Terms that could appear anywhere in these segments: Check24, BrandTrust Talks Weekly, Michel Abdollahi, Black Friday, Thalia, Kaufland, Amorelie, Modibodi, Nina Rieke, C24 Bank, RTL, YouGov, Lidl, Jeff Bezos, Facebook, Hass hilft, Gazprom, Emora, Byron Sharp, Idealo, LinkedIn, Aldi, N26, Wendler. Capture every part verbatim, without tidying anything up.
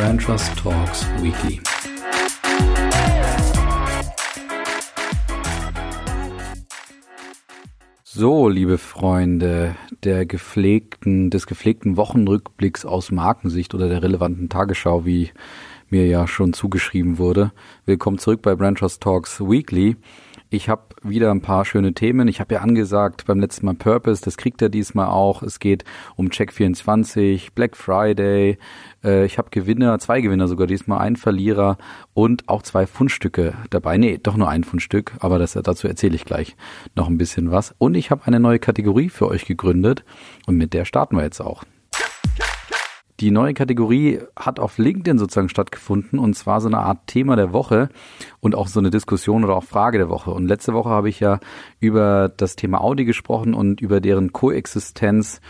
BrandTrust Talks Weekly. So, liebe Freunde der gepflegten, des gepflegten Wochenrückblicks aus Markensicht oder der relevanten Tagesschau, wie mir ja schon zugeschrieben wurde. Willkommen zurück bei BrandTrust Talks Weekly. Ich habe wieder ein paar schöne Themen. Ich habe ja angesagt beim letzten Mal Purpose, das kriegt er diesmal auch. Es geht um Check vierundzwanzig, Black Friday. Äh, ich habe Gewinner, zwei Gewinner sogar diesmal, einen Verlierer und auch zwei Fundstücke dabei. Nee, doch nur ein Fundstück, aber das, dazu erzähle ich gleich noch ein bisschen was. Und ich habe eine neue Kategorie für euch gegründet und mit der starten wir jetzt auch. Die neue Kategorie hat auf LinkedIn sozusagen stattgefunden und zwar so eine Art Thema der Woche und auch so eine Diskussion oder auch Frage der Woche. Und letzte Woche habe ich ja über das Thema Audi gesprochen und über deren Koexistenz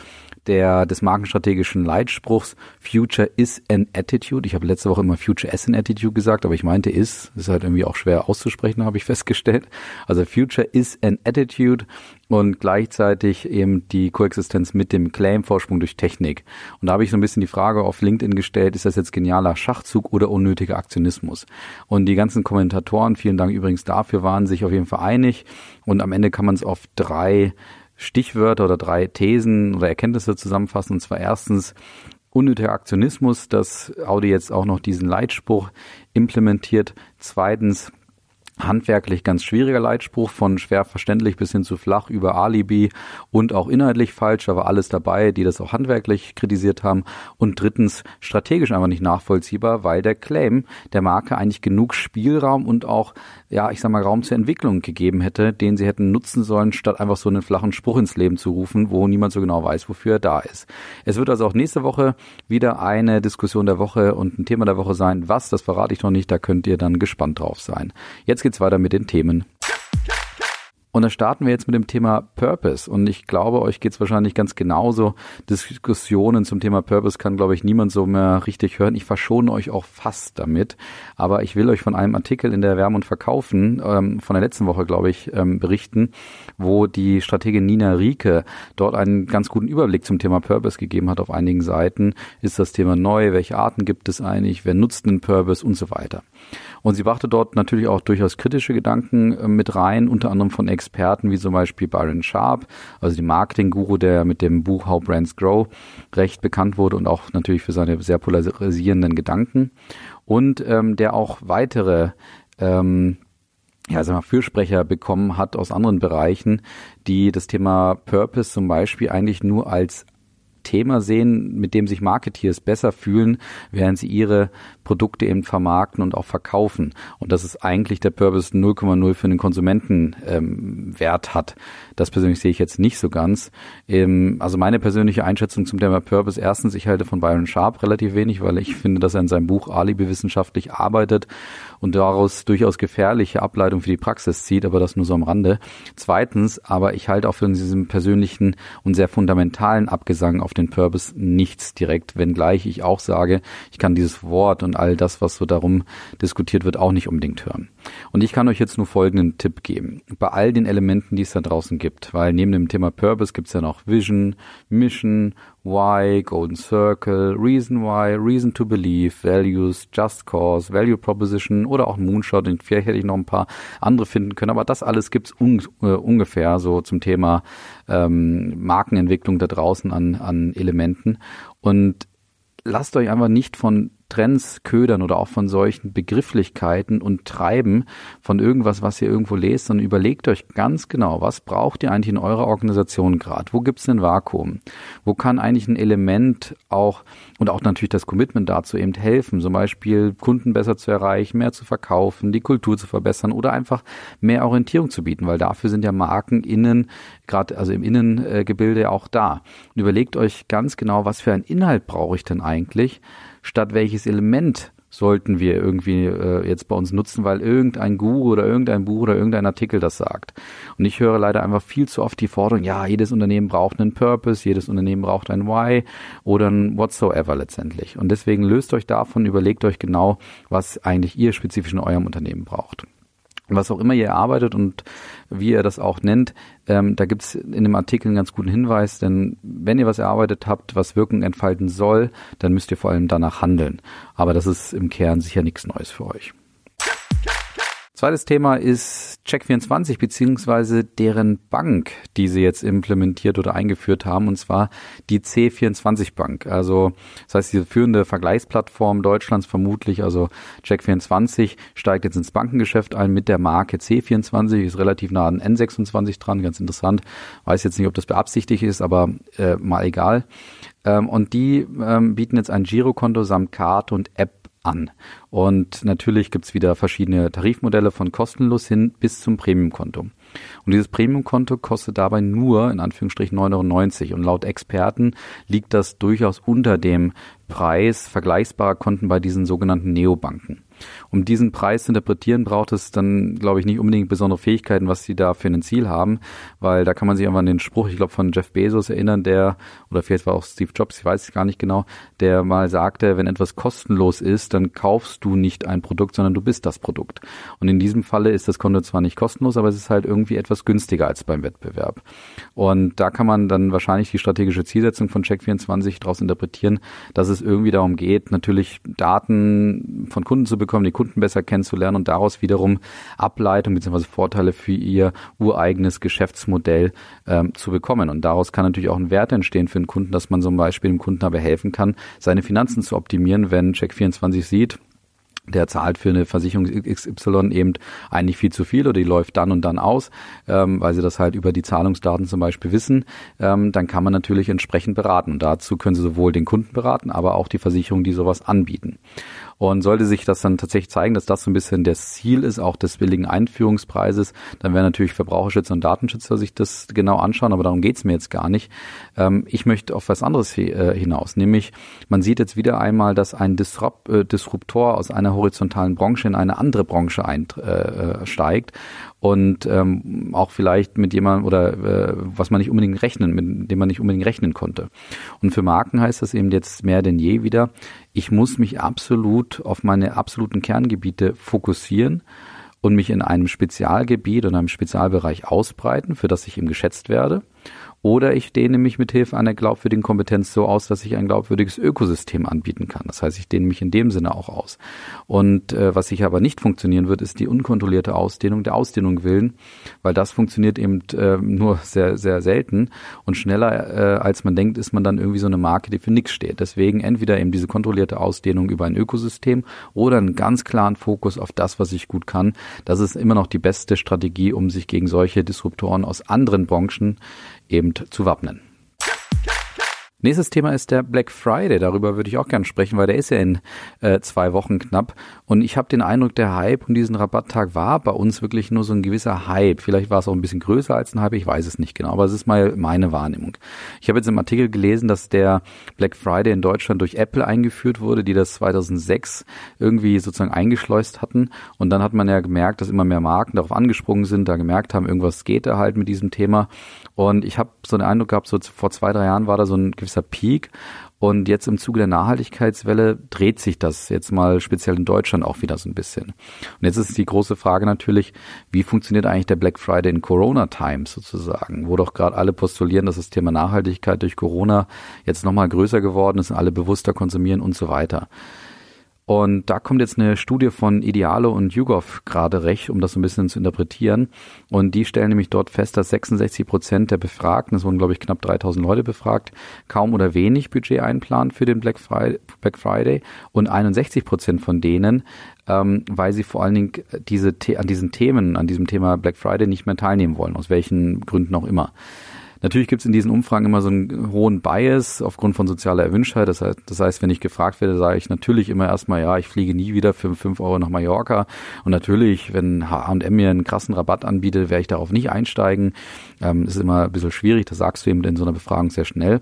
der des markenstrategischen Leitspruchs Future is an Attitude. Ich habe letzte Woche immer Future as an Attitude gesagt, aber ich meinte is, ist halt irgendwie auch schwer auszusprechen, habe ich festgestellt. Also Future is an Attitude und gleichzeitig eben die Koexistenz mit dem Claim-Vorsprung durch Technik. Und da habe ich so ein bisschen die Frage auf LinkedIn gestellt, ist das jetzt genialer Schachzug oder unnötiger Aktionismus? Und die ganzen Kommentatoren, vielen Dank übrigens dafür, waren sich auf jeden Fall einig und am Ende kann man es auf drei Stichwörter oder drei Thesen oder Erkenntnisse zusammenfassen. Und zwar erstens unnötiger Aktionismus, dass Audi jetzt auch noch diesen Leitspruch implementiert. Zweitens handwerklich ganz schwieriger Leitspruch, von schwer verständlich bis hin zu flach über Alibi und auch inhaltlich falsch, aber alles dabei, die das auch handwerklich kritisiert haben. Und drittens strategisch einfach nicht nachvollziehbar, weil der Claim der Marke eigentlich genug Spielraum und auch, ja, ich sag mal, Raum zur Entwicklung gegeben hätte, den sie hätten nutzen sollen, statt einfach so einen flachen Spruch ins Leben zu rufen, wo niemand so genau weiß, wofür er da ist. Es wird also auch nächste Woche wieder eine Diskussion der Woche und ein Thema der Woche sein. Was, das verrate ich noch nicht, da könnt ihr dann gespannt drauf sein. Jetzt geht's weiter mit den Themen. Und da starten wir jetzt mit dem Thema Purpose. Und ich glaube, euch geht es wahrscheinlich ganz genauso. Diskussionen zum Thema Purpose kann, glaube ich, niemand so mehr richtig hören. Ich verschone euch auch fast damit. Aber ich will euch von einem Artikel in der Werben und Verkaufen ähm, von der letzten Woche, glaube ich, ähm, berichten, wo die Strategin Nina Rieke dort einen ganz guten Überblick zum Thema Purpose gegeben hat auf einigen Seiten. Ist das Thema neu? Welche Arten gibt es eigentlich? Wer nutzt den Purpose? Und so weiter. Und sie brachte dort natürlich auch durchaus kritische Gedanken mit rein, unter anderem von Experten wie zum Beispiel Byron Sharp, also dem Marketing-Guru, der mit dem Buch How Brands Grow recht bekannt wurde und auch natürlich für seine sehr polarisierenden Gedanken. Und ähm, der auch weitere ähm, ja, sagen wir mal, Fürsprecher bekommen hat aus anderen Bereichen, die das Thema Purpose zum Beispiel eigentlich nur als Thema sehen, mit dem sich Marketeers besser fühlen, während sie ihre Produkte eben vermarkten und auch verkaufen. Und dass es eigentlich der Purpose null Komma null für den Konsumenten ähm, Wert hat. Das persönlich sehe ich jetzt nicht so ganz. Ähm, also meine persönliche Einschätzung zum Thema Purpose. Erstens, ich halte von Byron Sharp relativ wenig, weil ich finde, dass er in seinem Buch Alibi wissenschaftlich arbeitet und daraus durchaus gefährliche Ableitungen für die Praxis zieht, aber das nur so am Rande. Zweitens, aber ich halte auch von diesem persönlichen und sehr fundamentalen Abgesang auf auf den Purpose nichts direkt, wenngleich ich auch sage, ich kann dieses Wort und all das, was so darum diskutiert wird, auch nicht unbedingt hören. Und ich kann euch jetzt nur folgenden Tipp geben. Bei all den Elementen, die es da draußen gibt, weil neben dem Thema Purpose gibt es ja noch Vision, Mission, Why, Golden Circle, Reason Why, Reason to Believe, Values, Just Cause, Value Proposition oder auch Moonshot. Und vielleicht hätte ich noch ein paar andere finden können, aber das alles gibt's un- äh, ungefähr so zum Thema ähm, Markenentwicklung da draußen an, an Elementen. Und lasst euch einfach nicht von Trends ködern oder auch von solchen Begrifflichkeiten und treiben von irgendwas, was ihr irgendwo lest, sondern überlegt euch ganz genau, was braucht ihr eigentlich in eurer Organisation gerade? Wo gibt es ein Vakuum? Wo kann eigentlich ein Element auch und auch natürlich das Commitment dazu eben helfen, zum Beispiel Kunden besser zu erreichen, mehr zu verkaufen, die Kultur zu verbessern oder einfach mehr Orientierung zu bieten, weil dafür sind ja Marken innen, gerade also im Innengebilde auch da. Und überlegt euch ganz genau, was für einen Inhalt brauche ich denn eigentlich? Statt welches Element sollten wir irgendwie äh, jetzt bei uns nutzen, weil irgendein Guru oder irgendein Buch oder irgendein Artikel das sagt. Und ich höre leider einfach viel zu oft die Forderung, ja, jedes Unternehmen braucht einen Purpose, jedes Unternehmen braucht ein Why oder ein Whatsoever letztendlich. Und deswegen löst euch davon, überlegt euch genau, was eigentlich ihr spezifisch in eurem Unternehmen braucht. was auch immer ihr erarbeitet und wie ihr das auch nennt, ähm, da gibt's in dem Artikel einen ganz guten Hinweis, denn wenn ihr was erarbeitet habt, was Wirkung entfalten soll, dann müsst ihr vor allem danach handeln. Aber das ist im Kern sicher nichts Neues für euch. Zweites Thema ist Check vierundzwanzig beziehungsweise deren Bank, die sie jetzt implementiert oder eingeführt haben, und zwar die C vierundzwanzig Bank. Also das heißt, diese führende Vergleichsplattform Deutschlands vermutlich, also Check vierundzwanzig steigt jetzt ins Bankengeschäft ein mit der Marke C vierundzwanzig, ist relativ nah an N sechsundzwanzig dran, ganz interessant. Weiß jetzt nicht, ob das beabsichtigt ist, aber äh, mal egal. Ähm, und die ähm, bieten jetzt ein Girokonto samt Karte und App an. Und natürlich gibt's wieder verschiedene Tarifmodelle von kostenlos hin bis zum Premiumkonto. Und dieses Premiumkonto kostet dabei nur, in Anführungsstrichen, neun Euro neunzig. Und laut Experten liegt das durchaus unter dem Preis vergleichbarer Konten bei diesen sogenannten Neobanken. Um diesen Preis zu interpretieren, braucht es dann, glaube ich, nicht unbedingt besondere Fähigkeiten, was sie da für ein Ziel haben, weil da kann man sich einfach an den Spruch, ich glaube, von Jeff Bezos erinnern, der, oder vielleicht war auch Steve Jobs, ich weiß es gar nicht genau, der mal sagte, wenn etwas kostenlos ist, dann kaufst du nicht ein Produkt, sondern du bist das Produkt. Und in diesem Falle ist das Konto zwar nicht kostenlos, aber es ist halt irgendwie etwas günstiger als beim Wettbewerb. Und da kann man dann wahrscheinlich die strategische Zielsetzung von Check vierundzwanzig daraus interpretieren, dass es irgendwie darum geht, natürlich Daten von Kunden zu bekommen, die Kunden besser kennenzulernen und daraus wiederum Ableitung bzw. Vorteile für ihr ureigenes Geschäftsmodell ähm, zu bekommen. Und daraus kann natürlich auch ein Wert entstehen für den Kunden, dass man zum Beispiel dem Kunden aber helfen kann, seine Finanzen zu optimieren, wenn Check vierundzwanzig sieht, der zahlt für eine Versicherung X Y eben eigentlich viel zu viel oder die läuft dann und dann aus, ähm, weil sie das halt über die Zahlungsdaten zum Beispiel wissen, ähm, dann kann man natürlich entsprechend beraten. Und dazu können sie sowohl den Kunden beraten, aber auch die Versicherung, die sowas anbieten. Und sollte sich das dann tatsächlich zeigen, dass das so ein bisschen das Ziel ist, auch des billigen Einführungspreises, dann werden natürlich Verbraucherschützer und Datenschützer sich das genau anschauen, aber darum geht's mir jetzt gar nicht. Ähm, ich möchte auf was anderes hinaus, nämlich man sieht jetzt wieder einmal, dass ein Disrupt, äh, Disruptor aus einer horizontalen Branche in eine andere Branche einsteigt und ähm, auch vielleicht mit jemandem oder äh, was man nicht unbedingt rechnen, mit dem man nicht unbedingt rechnen konnte. Und für Marken heißt das eben jetzt mehr denn je wieder, ich muss mich absolut auf meine absoluten Kerngebiete fokussieren und mich in einem Spezialgebiet oder einem Spezialbereich ausbreiten, für das ich eben geschätzt werde. Oder ich dehne mich mit Hilfe einer glaubwürdigen Kompetenz so aus, dass ich ein glaubwürdiges Ökosystem anbieten kann. Das heißt, ich dehne mich in dem Sinne auch aus. Und äh, was sicher aber nicht funktionieren wird, ist die unkontrollierte Ausdehnung der Ausdehnung willen, weil das funktioniert eben äh, nur sehr, sehr selten. Und schneller äh, als man denkt, ist man dann irgendwie so eine Marke, die für nichts steht. Deswegen entweder eben diese kontrollierte Ausdehnung über ein Ökosystem oder einen ganz klaren Fokus auf das, was ich gut kann. Das ist immer noch die beste Strategie, um sich gegen solche Disruptoren aus anderen Branchen eben zu wappnen. Nächstes Thema ist der Black Friday. Darüber würde ich auch gerne sprechen, weil der ist ja in äh, zwei Wochen knapp. Und ich habe den Eindruck, der Hype um diesen Rabatttag war bei uns wirklich nur so ein gewisser Hype. Vielleicht war es auch ein bisschen größer als ein Hype, ich weiß es nicht genau, aber es ist mal meine Wahrnehmung. Ich habe jetzt im Artikel gelesen, dass der Black Friday in Deutschland durch Apple eingeführt wurde, die das zweitausendsechs irgendwie sozusagen eingeschleust hatten. Und dann hat man ja gemerkt, dass immer mehr Marken darauf angesprungen sind, da gemerkt haben, irgendwas geht da halt mit diesem Thema. Und ich habe so den Eindruck gehabt, so vor zwei, drei Jahren war da so ein Peak. Und jetzt im Zuge der Nachhaltigkeitswelle dreht sich das jetzt mal speziell in Deutschland auch wieder so ein bisschen. Und jetzt ist die große Frage natürlich, wie funktioniert eigentlich der Black Friday in Corona-Times sozusagen, wo doch gerade alle postulieren, dass das Thema Nachhaltigkeit durch Corona jetzt nochmal größer geworden ist und alle bewusster konsumieren und so weiter. Und da kommt jetzt eine Studie von Idealo und YouGov gerade recht, um das so ein bisschen zu interpretieren. Und die stellen nämlich dort fest, dass sechsundsechzig Prozent der Befragten, es wurden glaube ich knapp dreitausend Leute befragt, kaum oder wenig Budget einplanen für den Black Friday, Black Friday. Und einundsechzig Prozent von denen, ähm, weil sie vor allen Dingen diese, an diesen Themen, an diesem Thema Black Friday nicht mehr teilnehmen wollen, aus welchen Gründen auch immer. Natürlich gibt es in diesen Umfragen immer so einen hohen Bias aufgrund von sozialer Erwünschtheit. Das heißt, das heißt, wenn ich gefragt werde, sage ich natürlich immer erstmal, ja, ich fliege nie wieder für fünf Euro nach Mallorca. Und natürlich, wenn H und M mir einen krassen Rabatt anbietet, werde ich darauf nicht einsteigen. Ähm, ist immer ein bisschen schwierig, das sagst du eben in so einer Befragung sehr schnell.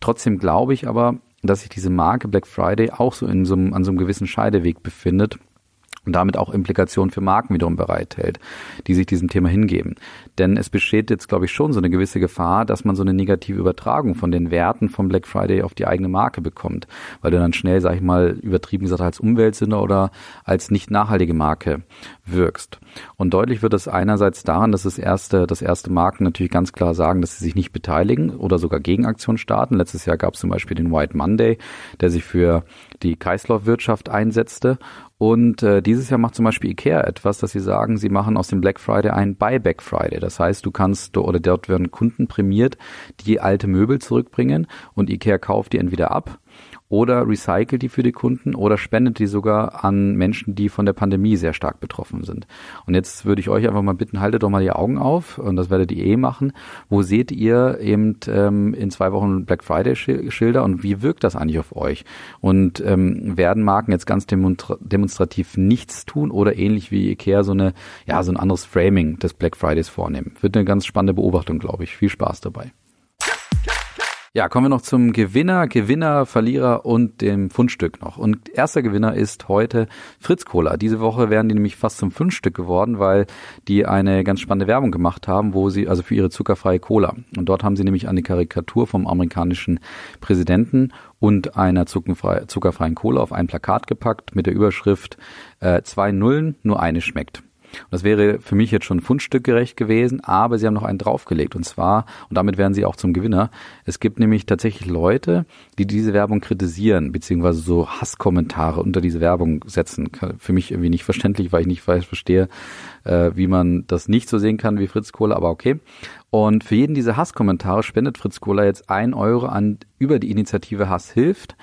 Trotzdem glaube ich aber, dass sich diese Marke Black Friday auch so in so einem, an so einem gewissen Scheideweg befindet. und damit auch Implikationen für Marken wiederum bereithält, die sich diesem Thema hingeben. Denn es besteht jetzt, glaube ich, schon so eine gewisse Gefahr, dass man so eine negative Übertragung von den Werten vom Black Friday auf die eigene Marke bekommt, weil du dann schnell, sag ich mal, übertrieben gesagt als Umweltsünder oder als nicht nachhaltige Marke wirkst. Und deutlich wird es einerseits daran, dass das erste, das erste Marken natürlich ganz klar sagen, dass sie sich nicht beteiligen oder sogar Gegenaktionen starten. Letztes Jahr gab es zum Beispiel den White Monday, der sich für die Kreislaufwirtschaft einsetzte. Und äh, dieses Jahr macht zum Beispiel Ikea etwas, dass sie sagen, sie machen aus dem Black Friday einen Buyback Friday. Das heißt, du kannst, du, oder dort werden Kunden prämiert, die alte Möbel zurückbringen und Ikea kauft die entweder ab oder recycelt die für die Kunden oder spendet die sogar an Menschen, die von der Pandemie sehr stark betroffen sind. Und jetzt würde ich euch einfach mal bitten, haltet doch mal die Augen auf und das werdet ihr eh machen. Wo seht ihr eben ähm, in zwei Wochen Black Friday Schilder und wie wirkt das eigentlich auf euch? Und ähm, werden Marken jetzt ganz demonstrativ nichts tun oder ähnlich wie Ikea so eine, ja, so ein anderes Framing des Black Fridays vornehmen? Wird eine ganz spannende Beobachtung, glaube ich. Viel Spaß dabei. Ja, kommen wir noch zum Gewinner, Gewinner, Verlierer und dem Fundstück noch. Und erster Gewinner ist heute Fritz-Kola. Diese Woche wären die nämlich fast zum Fundstück geworden, weil die eine ganz spannende Werbung gemacht haben, wo sie, also für ihre zuckerfreie Cola. Und dort haben sie nämlich eine Karikatur vom amerikanischen Präsidenten und einer zuckerfreien Cola auf ein Plakat gepackt mit der Überschrift äh, zwei Nullen, nur eine schmeckt. Und das wäre für mich jetzt schon fundstückgerecht gewesen, aber sie haben noch einen draufgelegt und zwar, und damit werden sie auch zum Gewinner, es gibt nämlich tatsächlich Leute, die diese Werbung kritisieren, beziehungsweise so Hasskommentare unter diese Werbung setzen. Für mich irgendwie nicht verständlich, weil ich nicht verstehe, wie man das nicht so sehen kann wie Fritz-Kola, aber okay. Und für jeden dieser Hasskommentare spendet Fritz-Kola jetzt ein Euro an über die Initiative Hass hilft,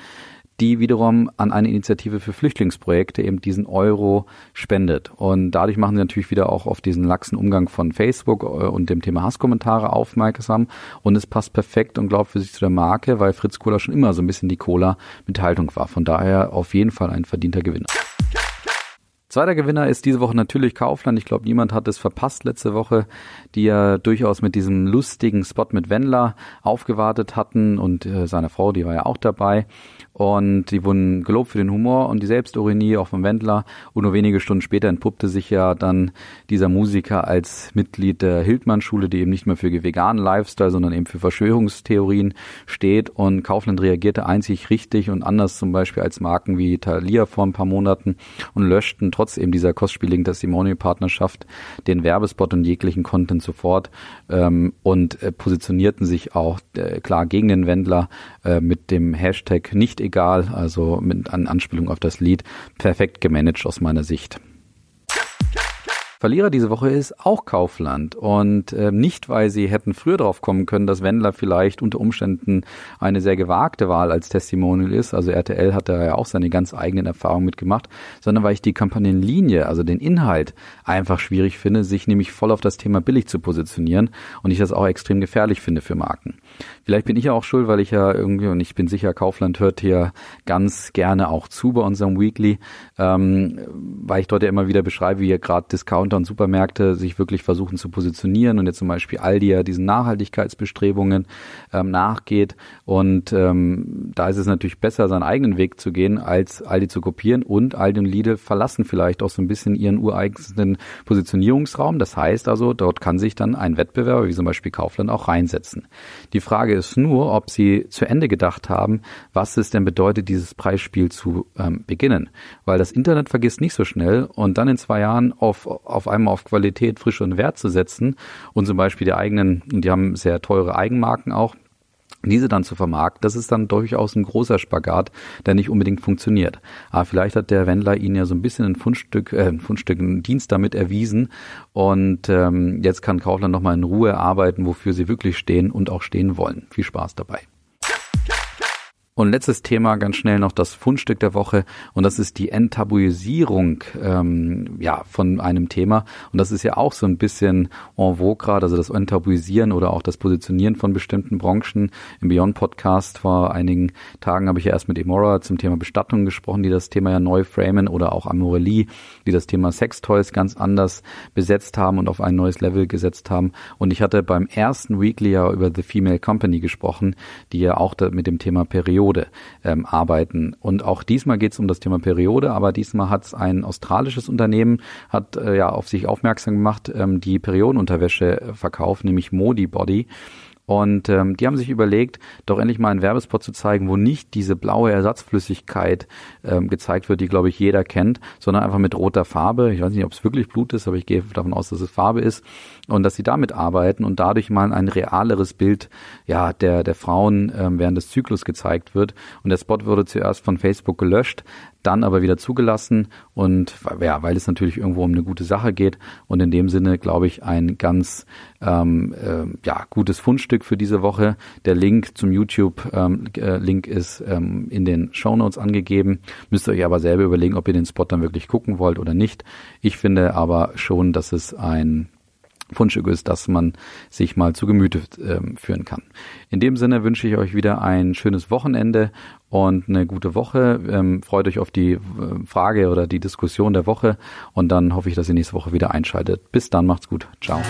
die wiederum an eine Initiative für Flüchtlingsprojekte eben diesen Euro spendet. Und dadurch machen sie natürlich wieder auch auf diesen laxen Umgang von Facebook und dem Thema Hasskommentare aufmerksam. Und es passt perfekt und glaubwürdig zu der Marke, weil Fritz-Kola schon immer so ein bisschen die Cola mit Haltung war. Von daher auf jeden Fall ein verdienter Gewinner. Zweiter Gewinner ist diese Woche natürlich Kaufland. Ich glaube, niemand hat es verpasst letzte Woche, die ja durchaus mit diesem lustigen Spot mit Wendler aufgewartet hatten und äh, seine Frau, die war ja auch dabei. Und die wurden gelobt für den Humor und die Selbstironie auch von Wendler. Und nur wenige Stunden später entpuppte sich ja dann dieser Musiker als Mitglied der Hildmann-Schule, die eben nicht mehr für veganen Lifestyle, sondern eben für Verschwörungstheorien steht. Und Kaufland reagierte einzig richtig und anders zum Beispiel als Marken wie Thalia vor ein paar Monaten und löschten trotz eben dieser kostspieligen Testimonial-Partnerschaft den Werbespot und jeglichen Content sofort ähm, und äh, positionierten sich auch äh, klar gegen den Wendler äh, mit dem Hashtag nicht egal, also mit einer Anspielung auf das Lied, perfekt gemanagt aus meiner Sicht. Verlierer diese Woche ist auch Kaufland und äh, nicht, weil sie hätten früher drauf kommen können, dass Wendler vielleicht unter Umständen eine sehr gewagte Wahl als Testimonial ist, also R T L hat da ja auch seine ganz eigenen Erfahrungen mitgemacht, sondern weil ich die Kampagnenlinie, also den Inhalt einfach schwierig finde, sich nämlich voll auf das Thema billig zu positionieren und ich das auch extrem gefährlich finde für Marken. Vielleicht bin ich ja auch schuld, weil ich ja irgendwie, und ich bin sicher, Kaufland hört hier ganz gerne auch zu bei unserem Weekly, ähm, weil ich dort ja immer wieder beschreibe, wie ihr gerade Discount und Supermärkte sich wirklich versuchen zu positionieren und jetzt zum Beispiel Aldi ja diesen Nachhaltigkeitsbestrebungen ähm, nachgeht und ähm, da ist es natürlich besser, seinen eigenen Weg zu gehen, als Aldi zu kopieren und Aldi und Lidl verlassen vielleicht auch so ein bisschen ihren ureigensten Positionierungsraum. Das heißt also, dort kann sich dann ein Wettbewerber wie zum Beispiel Kaufland auch reinsetzen. Die Frage ist nur, ob sie zu Ende gedacht haben, was es denn bedeutet, dieses Preisspiel zu ähm, beginnen, weil das Internet vergisst nicht so schnell und dann in zwei Jahren auf auf einmal auf Qualität, Frische und Wert zu setzen und zum Beispiel die eigenen, die haben sehr teure Eigenmarken auch, diese dann zu vermarkten, das ist dann durchaus ein großer Spagat, der nicht unbedingt funktioniert. Aber vielleicht hat der Wendler ihnen ja so ein bisschen ein Fundstück, äh, ein Fundstück, einen Dienst damit erwiesen und ähm, jetzt kann Kaufland nochmal in Ruhe arbeiten, wofür sie wirklich stehen und auch stehen wollen. Viel Spaß dabei. Und letztes Thema, ganz schnell noch das Fundstück der Woche und das ist die Enttabuisierung ähm, ja, von einem Thema und das ist ja auch so ein bisschen en vogue gerade, also das Enttabuisieren oder auch das Positionieren von bestimmten Branchen. Im Beyond Podcast vor einigen Tagen habe ich ja erst mit Emora zum Thema Bestattung gesprochen, die das Thema ja neu framen oder auch Amorelie, die das Thema Sextoys ganz anders besetzt haben und auf ein neues Level gesetzt haben und ich hatte beim ersten Weekly ja über The Female Company gesprochen, die ja auch mit dem Thema Periode Periode ähm, arbeiten. Und auch diesmal geht es um das Thema Periode, aber diesmal hat es ein australisches Unternehmen, hat äh, ja auf sich aufmerksam gemacht, ähm, die Periodenunterwäsche verkauft, nämlich Modibodi. Und ähm, die haben sich überlegt, doch endlich mal einen Werbespot zu zeigen, wo nicht diese blaue Ersatzflüssigkeit ähm, gezeigt wird, die, glaube ich, jeder kennt, sondern einfach mit roter Farbe. Ich weiß nicht, ob es wirklich Blut ist, aber ich gehe davon aus, dass es Farbe ist. Und dass sie damit arbeiten und dadurch mal ein realeres Bild ja der der Frauen ähm, während des Zyklus gezeigt wird. Und der Spot wurde zuerst von Facebook gelöscht, dann aber wieder zugelassen. Und ja, weil es natürlich irgendwo um eine gute Sache geht. Und in dem Sinne, glaube ich, ein ganz ähm, äh, ja gutes Fundstück für diese Woche. Der Link zum YouTube-Link ähm, äh, ist ähm, in den Shownotes angegeben. Müsst ihr euch aber selber überlegen, ob ihr den Spot dann wirklich gucken wollt oder nicht. Ich finde aber schon, dass es ein Fundstück ist, dass man sich mal zu Gemüte äh, führen kann. In dem Sinne wünsche ich euch wieder ein schönes Wochenende und eine gute Woche. Ähm, freut euch auf die äh, Frage oder die Diskussion der Woche und dann hoffe ich, dass ihr nächste Woche wieder einschaltet. Bis dann, macht's gut. Ciao.